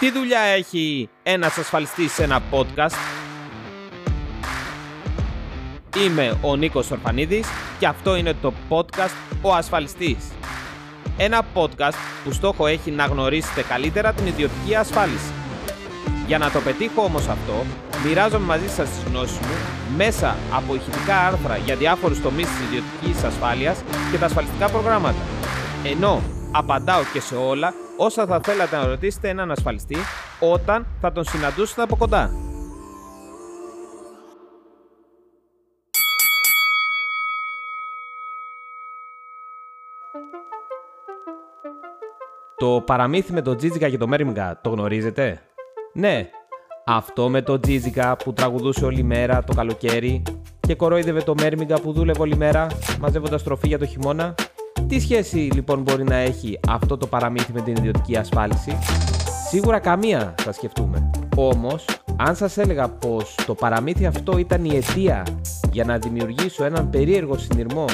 Τι δουλειά έχει ένας ασφαλιστής σε ένα podcast? Είμαι ο Νίκος Ορφανίδης και αυτό είναι το podcast Ο Ασφαλιστής. Ένα podcast που στόχο έχει να γνωρίσετε καλύτερα την ιδιωτική ασφάλιση. Για να το πετύχω όμως αυτό, μοιράζομαι μαζί σας τις γνώσεις μου μέσα από ηχητικά άρθρα για διάφορους τομείς της ιδιωτικής ασφάλειας και τα ασφαλιστικά προγράμματα. Ενώ απαντάω και σε όλα όσα θα θέλατε να ρωτήσετε έναν ασφαλιστή όταν θα τον συναντούσετε από κοντά. Το παραμύθι με τον Τζίτζικα και το Μέρμηγκα το γνωρίζετε? Ναι, αυτό με τον Τζίτζικα που τραγουδούσε όλη μέρα το καλοκαίρι και κορόιδευε το Μέρμηγκα που δούλευε όλη μέρα μαζεύοντας τροφή για το χειμώνα. Τι σχέση λοιπόν μπορεί να έχει αυτό το παραμύθι με την ιδιωτική ασφάλιση? Σίγουρα καμία, θα σκεφτούμε. Όμως, αν σας έλεγα πως το παραμύθι αυτό ήταν η αιτία για να δημιουργήσω έναν περίεργο συνειρμό,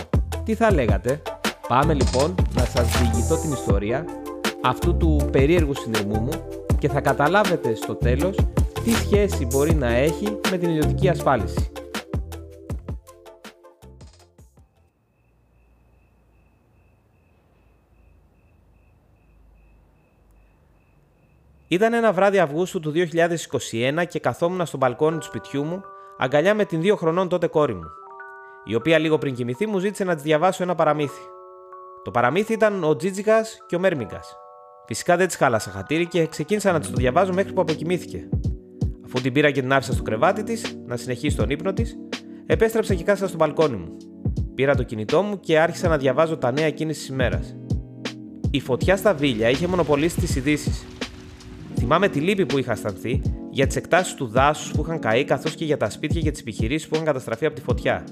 τι θα λέγατε? Πάμε λοιπόν να σας διηγηθώ την ιστορία αυτού του περίεργου συνειρμού μου και θα καταλάβετε στο τέλος τι σχέση μπορεί να έχει με την ιδιωτική ασφάλιση. Ήταν ένα βράδυ Αυγούστου του 2021 και καθόμουν στο μπαλκόνι του σπιτιού μου, αγκαλιά με την 2 χρονών τότε κόρη μου, η οποία λίγο πριν κοιμηθεί μου ζήτησε να της διαβάσω ένα παραμύθι. Το παραμύθι ήταν ο Τζίτζικας και ο Μέρμηγκας. Φυσικά δεν της χάλασα χατήρι και ξεκίνησα να της το διαβάζω μέχρι που αποκοιμήθηκε. Αφού την πήρα και την άφησα στο κρεβάτι της να συνεχίσει τον ύπνο της, επέστρεψα και κάθισα στο μπαλκόνι μου. Πήρα το κινητό μου και άρχισα να διαβάζω τα νέα εκείνης της ημέρας. Η φωτιά στα βίλια είχε μονοπολίσει τις ειδήσεις. Θυμάμαι τη λύπη που είχα αισθανθεί για τις εκτάσεις του δάσους που είχαν καεί, καθώς και για τα σπίτια και τις επιχειρήσεις που είχαν καταστραφεί από τη φωτιά.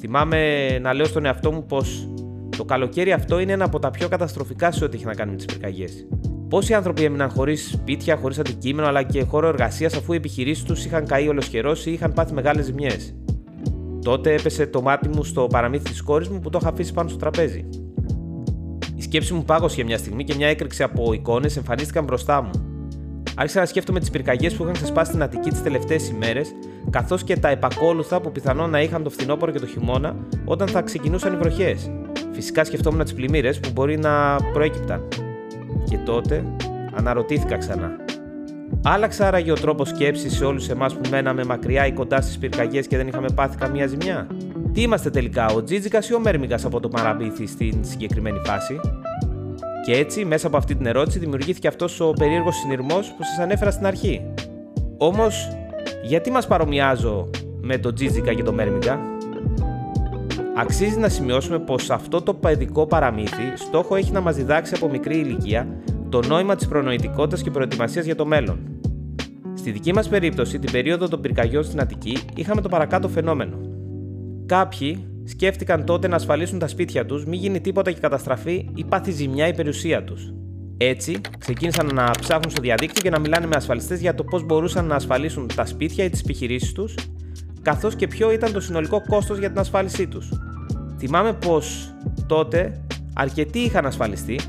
Θυμάμαι να λέω στον εαυτό μου πως το καλοκαίρι αυτό είναι ένα από τα πιο καταστροφικά σε ό,τι είχε να κάνει με τις πυρκαγιές. Πόσοι άνθρωποι έμειναν χωρίς σπίτια, χωρίς αντικείμενο αλλά και χώρο εργασίας, αφού οι επιχειρήσεις τους είχαν καεί ολοσχερός ή είχαν πάθει μεγάλες ζημιές. Τότε έπεσε το μάτι μου στο παραμύθι της κόρης μου που το είχα αφήσει πάνω στο τραπέζι. Η σκέψη μου πάγωσε για μια στιγμή και μια έκρηξη από εικόνες εμφανίστηκαν μπροστά μου. Άρχισα να σκέφτομαι τις πυρκαγιές που είχαν ξεσπάσει στην Αττική τις τελευταίες ημέρες, καθώς και τα επακόλουθα που πιθανόν να είχαν το φθινόπωρο και το χειμώνα όταν θα ξεκινούσαν οι βροχές. Φυσικά σκεφτόμουν τις πλημμύρες που μπορεί να προέκυπταν. Και τότε αναρωτήθηκα ξανά. Άλλαξε άραγε ο τρόπος σκέψης σε όλους εμάς που μέναμε μακριά ή κοντά στις πυρκαγιές και δεν είχαμε πάθει καμία ζημιά? Τι είμαστε τελικά, ο Τζίτζικας ή ο Μέρμηγκας από το παραμύθι στην συγκεκριμένη φάση? Και έτσι, μέσα από αυτή την ερώτηση, δημιουργήθηκε αυτός ο περίεργος συνειρμός που σας ανέφερα στην αρχή. Όμως, γιατί μας παρομοιάζω με τον Τζίτζικα και τον Μέρμηγκα? Αξίζει να σημειώσουμε πως αυτό το παιδικό παραμύθι στόχο έχει να μας διδάξει από μικρή ηλικία το νόημα της προνοητικότητας και προετοιμασίας για το μέλλον. Στη δική μας περίπτωση, την περίοδο των πυρκαγιών στην Αττική, είχαμε το παρακάτω φαινόμενο. Κάποιοι σκέφτηκαν τότε να ασφαλίσουν τα σπίτια τους, μην γίνει τίποτα και καταστραφεί ή πάθει ζημιά η περιουσία τους. Έτσι, ξεκίνησαν να ψάχνουν στο διαδίκτυο και να μιλάνε με ασφαλιστές για το πώς μπορούσαν να ασφαλίσουν τα σπίτια ή τις επιχειρήσεις τους, καθώς και ποιο ήταν το συνολικό κόστος για την ασφάλισή τους. Θυμάμαι πως τότε αρκετοί είχαν ασφαλιστεί,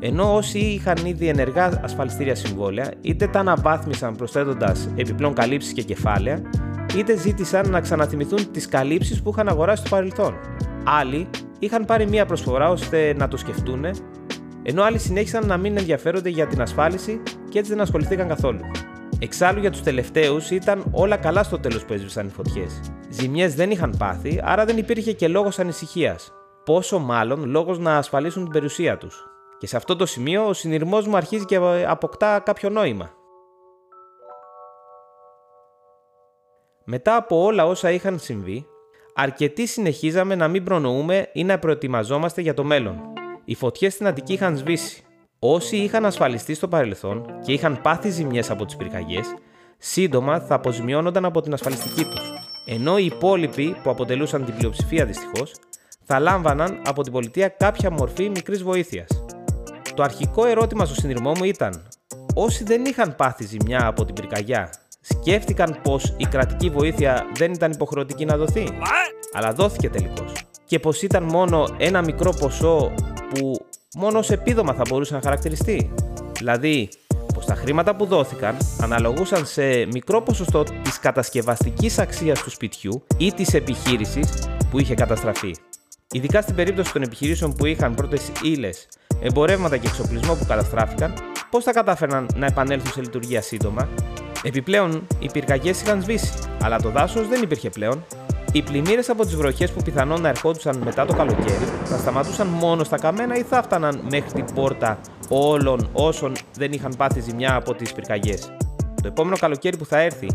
ενώ όσοι είχαν ήδη ενεργά ασφαλιστήρια συμβόλαια, είτε τα αναβάθμισαν προσθέτοντας επιπλέον καλύψεις και κεφάλαια, είτε ζήτησαν να ξαναθυμηθούν τις καλύψεις που είχαν αγοράσει στο παρελθόν. Άλλοι είχαν πάρει μία προσφορά ώστε να το σκεφτούν, ενώ άλλοι συνέχισαν να μην ενδιαφέρονται για την ασφάλιση και έτσι δεν ασχοληθήκαν καθόλου. Εξάλλου για τους τελευταίους ήταν όλα καλά στο τέλος που έσβησαν οι φωτιές. Ζημιές δεν είχαν πάθει, άρα δεν υπήρχε και λόγος ανησυχίας. Πόσο μάλλον λόγος να ασφαλίσουν την περιουσία τους. Και σε αυτό το σημείο ο συνειρμός μου αρχίζει και αποκτά κάποιο νόημα. Μετά από όλα όσα είχαν συμβεί, αρκετοί συνεχίζαμε να μην προνοούμε ή να προετοιμαζόμαστε για το μέλλον. Οι φωτιές στην Αττική είχαν σβήσει. Όσοι είχαν ασφαλιστεί στο παρελθόν και είχαν πάθει ζημιές από τις πυρκαγιές, σύντομα θα αποζημιώνονταν από την ασφαλιστική τους. Ενώ οι υπόλοιποι, που αποτελούσαν την πλειοψηφία δυστυχώς, θα λάμβαναν από την πολιτεία κάποια μορφή μικρής βοήθειας. Το αρχικό ερώτημα στο συνειρμό μου ήταν: όσοι δεν είχαν πάθει ζημιά από την πυρκαγιά, σκέφτηκαν πως η κρατική βοήθεια δεν ήταν υποχρεωτική να δοθεί? Αλλά δόθηκε τελικώς. Και πως ήταν μόνο ένα μικρό ποσό που μόνο ως επίδομα θα μπορούσε να χαρακτηριστεί. Δηλαδή, πως τα χρήματα που δόθηκαν αναλογούσαν σε μικρό ποσοστό της κατασκευαστικής αξίας του σπιτιού ή της επιχείρησης που είχε καταστραφεί. Ειδικά στην περίπτωση των επιχειρήσεων που είχαν πρώτες ύλες, εμπορεύματα και εξοπλισμό που καταστράφηκαν, πώς θα κατάφερναν να επανέλθουν σε λειτουργία σύντομα. Επιπλέον, οι πυρκαγιές είχαν σβήσει, αλλά το δάσος δεν υπήρχε πλέον. Οι πλημμύρες από τις βροχές που πιθανόν να ερχόντουσαν μετά το καλοκαίρι θα σταματούσαν μόνο στα καμένα ή θα φτάναν μέχρι την πόρτα όλων όσων δεν είχαν πάθει ζημιά από τις πυρκαγιές. Το επόμενο καλοκαίρι που θα έρθει,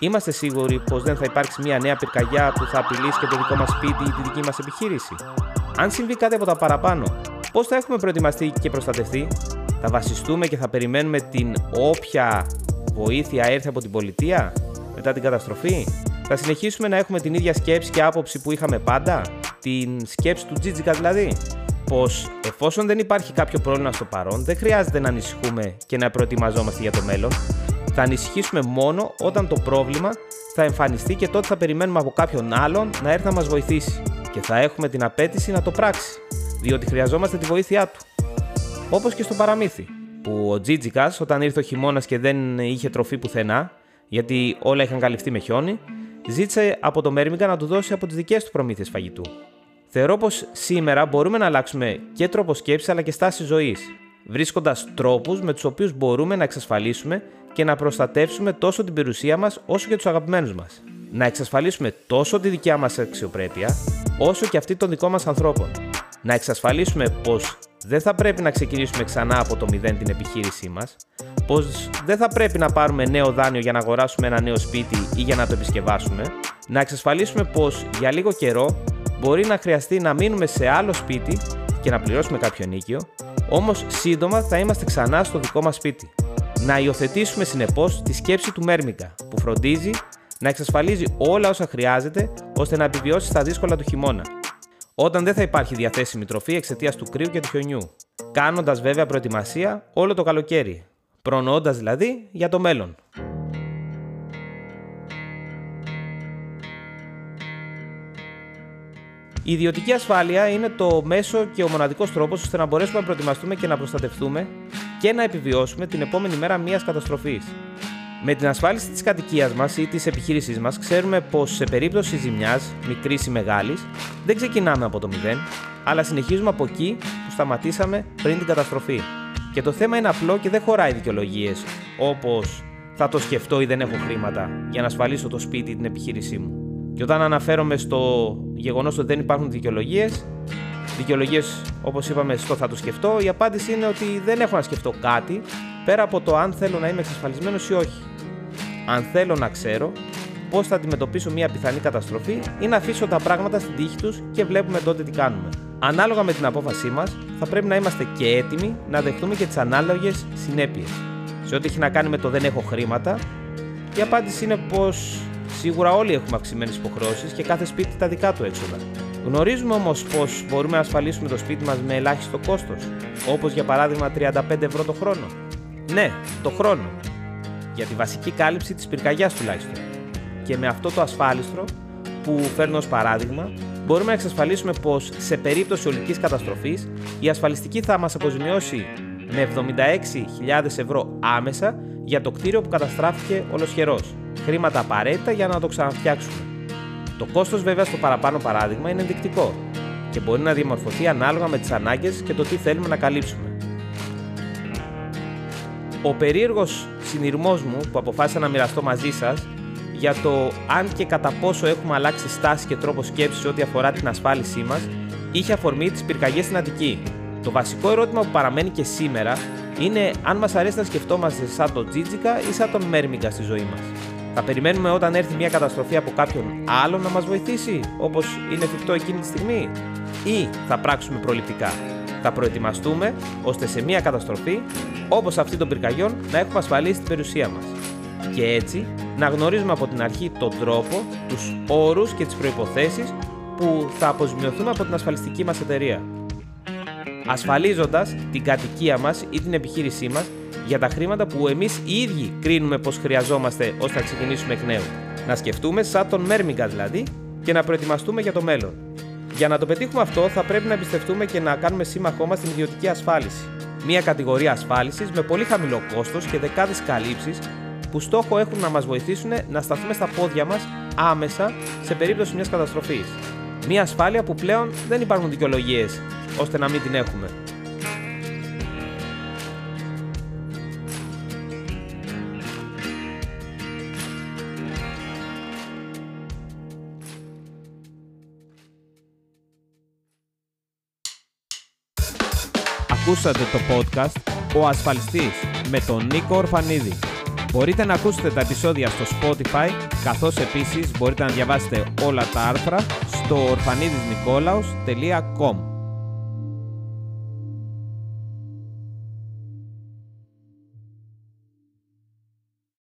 είμαστε σίγουροι πως δεν θα υπάρξει μια νέα πυρκαγιά που θα απειλήσει και το δικό μας σπίτι ή τη δική μας επιχείρηση. Αν συμβεί κάτι από τα παραπάνω, πώς θα έχουμε προετοιμαστεί και προστατευτεί? Θα βασιστούμε και θα περιμένουμε την όποια βοήθεια έρθει από την πολιτεία μετά την καταστροφή? Θα συνεχίσουμε να έχουμε την ίδια σκέψη και άποψη που είχαμε πάντα, την σκέψη του Τζίτζικα δηλαδή, πως εφόσον δεν υπάρχει κάποιο πρόβλημα στο παρόν, δεν χρειάζεται να ανησυχούμε και να προετοιμαζόμαστε για το μέλλον. Θα ανησυχήσουμε μόνο όταν το πρόβλημα θα εμφανιστεί και τότε θα περιμένουμε από κάποιον άλλον να έρθει να μας βοηθήσει και θα έχουμε την απέτηση να το πράξει, διότι χρειαζόμαστε τη βοήθειά του. Όπως και στο παραμύθι, που ο Τζίτζικας όταν ήρθε ο χειμώνας και δεν είχε τροφή πουθενά, γιατί όλα είχαν καλυφθεί με χιόνι, ζήτησε από το Μέρμηγκα να του δώσει από τις δικές του προμήθειες φαγητού. Θεωρώ πως σήμερα μπορούμε να αλλάξουμε και τρόπο σκέψης αλλά και στάση ζωής, βρίσκοντας τρόπους με τους οποίους μπορούμε να εξασφαλίσουμε και να προστατεύσουμε τόσο την περιουσία μας όσο και τους αγαπημένους μας. Να εξασφαλίσουμε τόσο τη δικιά μας αξιοπρέπεια, όσο και αυτή των δικών μας ανθρώπων. Να εξασφαλίσουμε πως δεν θα πρέπει να ξεκινήσουμε ξανά από το μηδέν την επιχείρησή μας, πως δεν θα πρέπει να πάρουμε νέο δάνειο για να αγοράσουμε ένα νέο σπίτι ή για να το επισκευάσουμε, να εξασφαλίσουμε πως για λίγο καιρό μπορεί να χρειαστεί να μείνουμε σε άλλο σπίτι και να πληρώσουμε κάποιο ενοίκιο, όμως σύντομα θα είμαστε ξανά στο δικό μας σπίτι. Να υιοθετήσουμε συνεπώς τη σκέψη του Μέρμηγκα, που φροντίζει να εξασφαλίζει όλα όσα χρειάζεται ώστε να επιβιώσει στα δύσκολα του χειμώνα, όταν δεν θα υπάρχει διαθέσιμη τροφή εξαιτίας του κρύου και του χιονιού, κάνοντας βέβαια προετοιμασία όλο το καλοκαίρι, προνοώντας δηλαδή για το μέλλον. Η ιδιωτική ασφάλεια είναι το μέσο και ο μοναδικός τρόπος ώστε να μπορέσουμε να προετοιμαστούμε και να προστατευτούμε και να επιβιώσουμε την επόμενη μέρα μιας καταστροφής. Με την ασφάλιση της κατοικίας μας ή της επιχείρησής μας, ξέρουμε πως σε περίπτωση ζημιάς, μικρής ή μεγάλης, δεν ξεκινάμε από το μηδέν, αλλά συνεχίζουμε από εκεί που σταματήσαμε πριν την καταστροφή. Και το θέμα είναι απλό και δεν χωράει δικαιολογίες, όπως «θα το σκεφτώ» ή «δεν έχω χρήματα για να ασφαλίσω το σπίτι ή την επιχείρησή μου». Και όταν αναφέρομαι στο γεγονός ότι δεν υπάρχουν δικαιολογίες όπως είπαμε στο «θα το σκεφτώ», η απάντηση είναι ότι δεν έχω να σκεφτώ κάτι πέρα από το αν θέλω να είμαι εξασφαλισμένος ή όχι. Αν θέλω να ξέρω πώς θα αντιμετωπίσω μια πιθανή καταστροφή ή να αφήσω τα πράγματα στην τύχη τους και βλέπουμε τότε τι κάνουμε. Ανάλογα με την απόφασή μας, θα πρέπει να είμαστε και έτοιμοι να δεχτούμε και τις ανάλογες συνέπειες. Σε ό,τι έχει να κάνει με το «δεν έχω χρήματα», η απάντηση είναι πως σίγουρα όλοι έχουμε αυξημένες υποχρεώσεις και κάθε σπίτι τα δικά του έξοδα. Γνωρίζουμε όμως πως μπορούμε να ασφαλίσουμε το σπίτι μας με ελάχιστο κόστος, όπως για παράδειγμα 35 ευρώ το χρόνο. Ναι, το χρόνο. Για τη βασική κάλυψη της πυρκαγιάς τουλάχιστον. Και με αυτό το ασφάλιστρο που φέρνω ως παράδειγμα, μπορούμε να εξασφαλίσουμε πως σε περίπτωση ολικής καταστροφής η ασφαλιστική θα μας αποζημιώσει με 76.000 ευρώ άμεσα για το κτίριο που καταστράφηκε ολοσχερός. Χρήματα απαραίτητα για να το ξαναφτιάξουμε. Το κόστος βέβαια στο παραπάνω παράδειγμα είναι ενδεικτικό και μπορεί να διαμορφωθεί ανάλογα με τις ανάγκες και το τι θέλουμε να καλύψουμε. Ο περίεργος συνειρμός μου που αποφάσισα να μοιραστώ μαζί σας για το αν και κατά πόσο έχουμε αλλάξει στάση και τρόπο σκέψης ό,τι αφορά την ασφάλισή μας είχε αφορμή τις πυρκαγιές στην Αττική. Το βασικό ερώτημα που παραμένει και σήμερα είναι αν μας αρέσει να σκεφτόμαστε σαν τον Τζίτζικα ή σαν τον Μέρμηγκα στη ζωή μας. Θα περιμένουμε όταν έρθει μια καταστροφή από κάποιον άλλον να μας βοηθήσει, όπως είναι εφικτό εκείνη τη στιγμή, ή θα πράξουμε προληπτικά? Θα προετοιμαστούμε ώστε σε μια καταστροφή, όπως αυτή των πυρκαγιών, να έχουμε ασφαλίσει την περιουσία μας. Και έτσι να γνωρίζουμε από την αρχή τον τρόπο, τους όρους και τις προϋποθέσεις που θα αποζημιωθούμε από την ασφαλιστική μας εταιρεία. Ασφαλίζοντας την κατοικία μας ή την επιχείρησή μας για τα χρήματα που εμείς οι ίδιοι κρίνουμε πως χρειαζόμαστε ώστε να ξεκινήσουμε εκ νέου. Να σκεφτούμε σαν τον Μέρμηγκα δηλαδή και να προετοιμαστούμε για το μέλλον. Για να το πετύχουμε αυτό, θα πρέπει να εμπιστευτούμε και να κάνουμε σύμμαχό μας την ιδιωτική ασφάλιση. Μία κατηγορία ασφάλισης με πολύ χαμηλό κόστος και δεκάδες καλύψεις που στόχο έχουν να μας βοηθήσουν να σταθούμε στα πόδια μας άμεσα σε περίπτωση μιας καταστροφής. Μία ασφάλεια που πλέον δεν υπάρχουν δικαιολογίες ώστε να μην την έχουμε. Ακούσατε το podcast «Ο Ασφαλιστής» με τον Νίκο Ορφανίδη. Μπορείτε να ακούσετε τα επεισόδια στο Spotify, καθώς επίσης μπορείτε να διαβάσετε όλα τα άρθρα στο orfanidisnikolaos.com.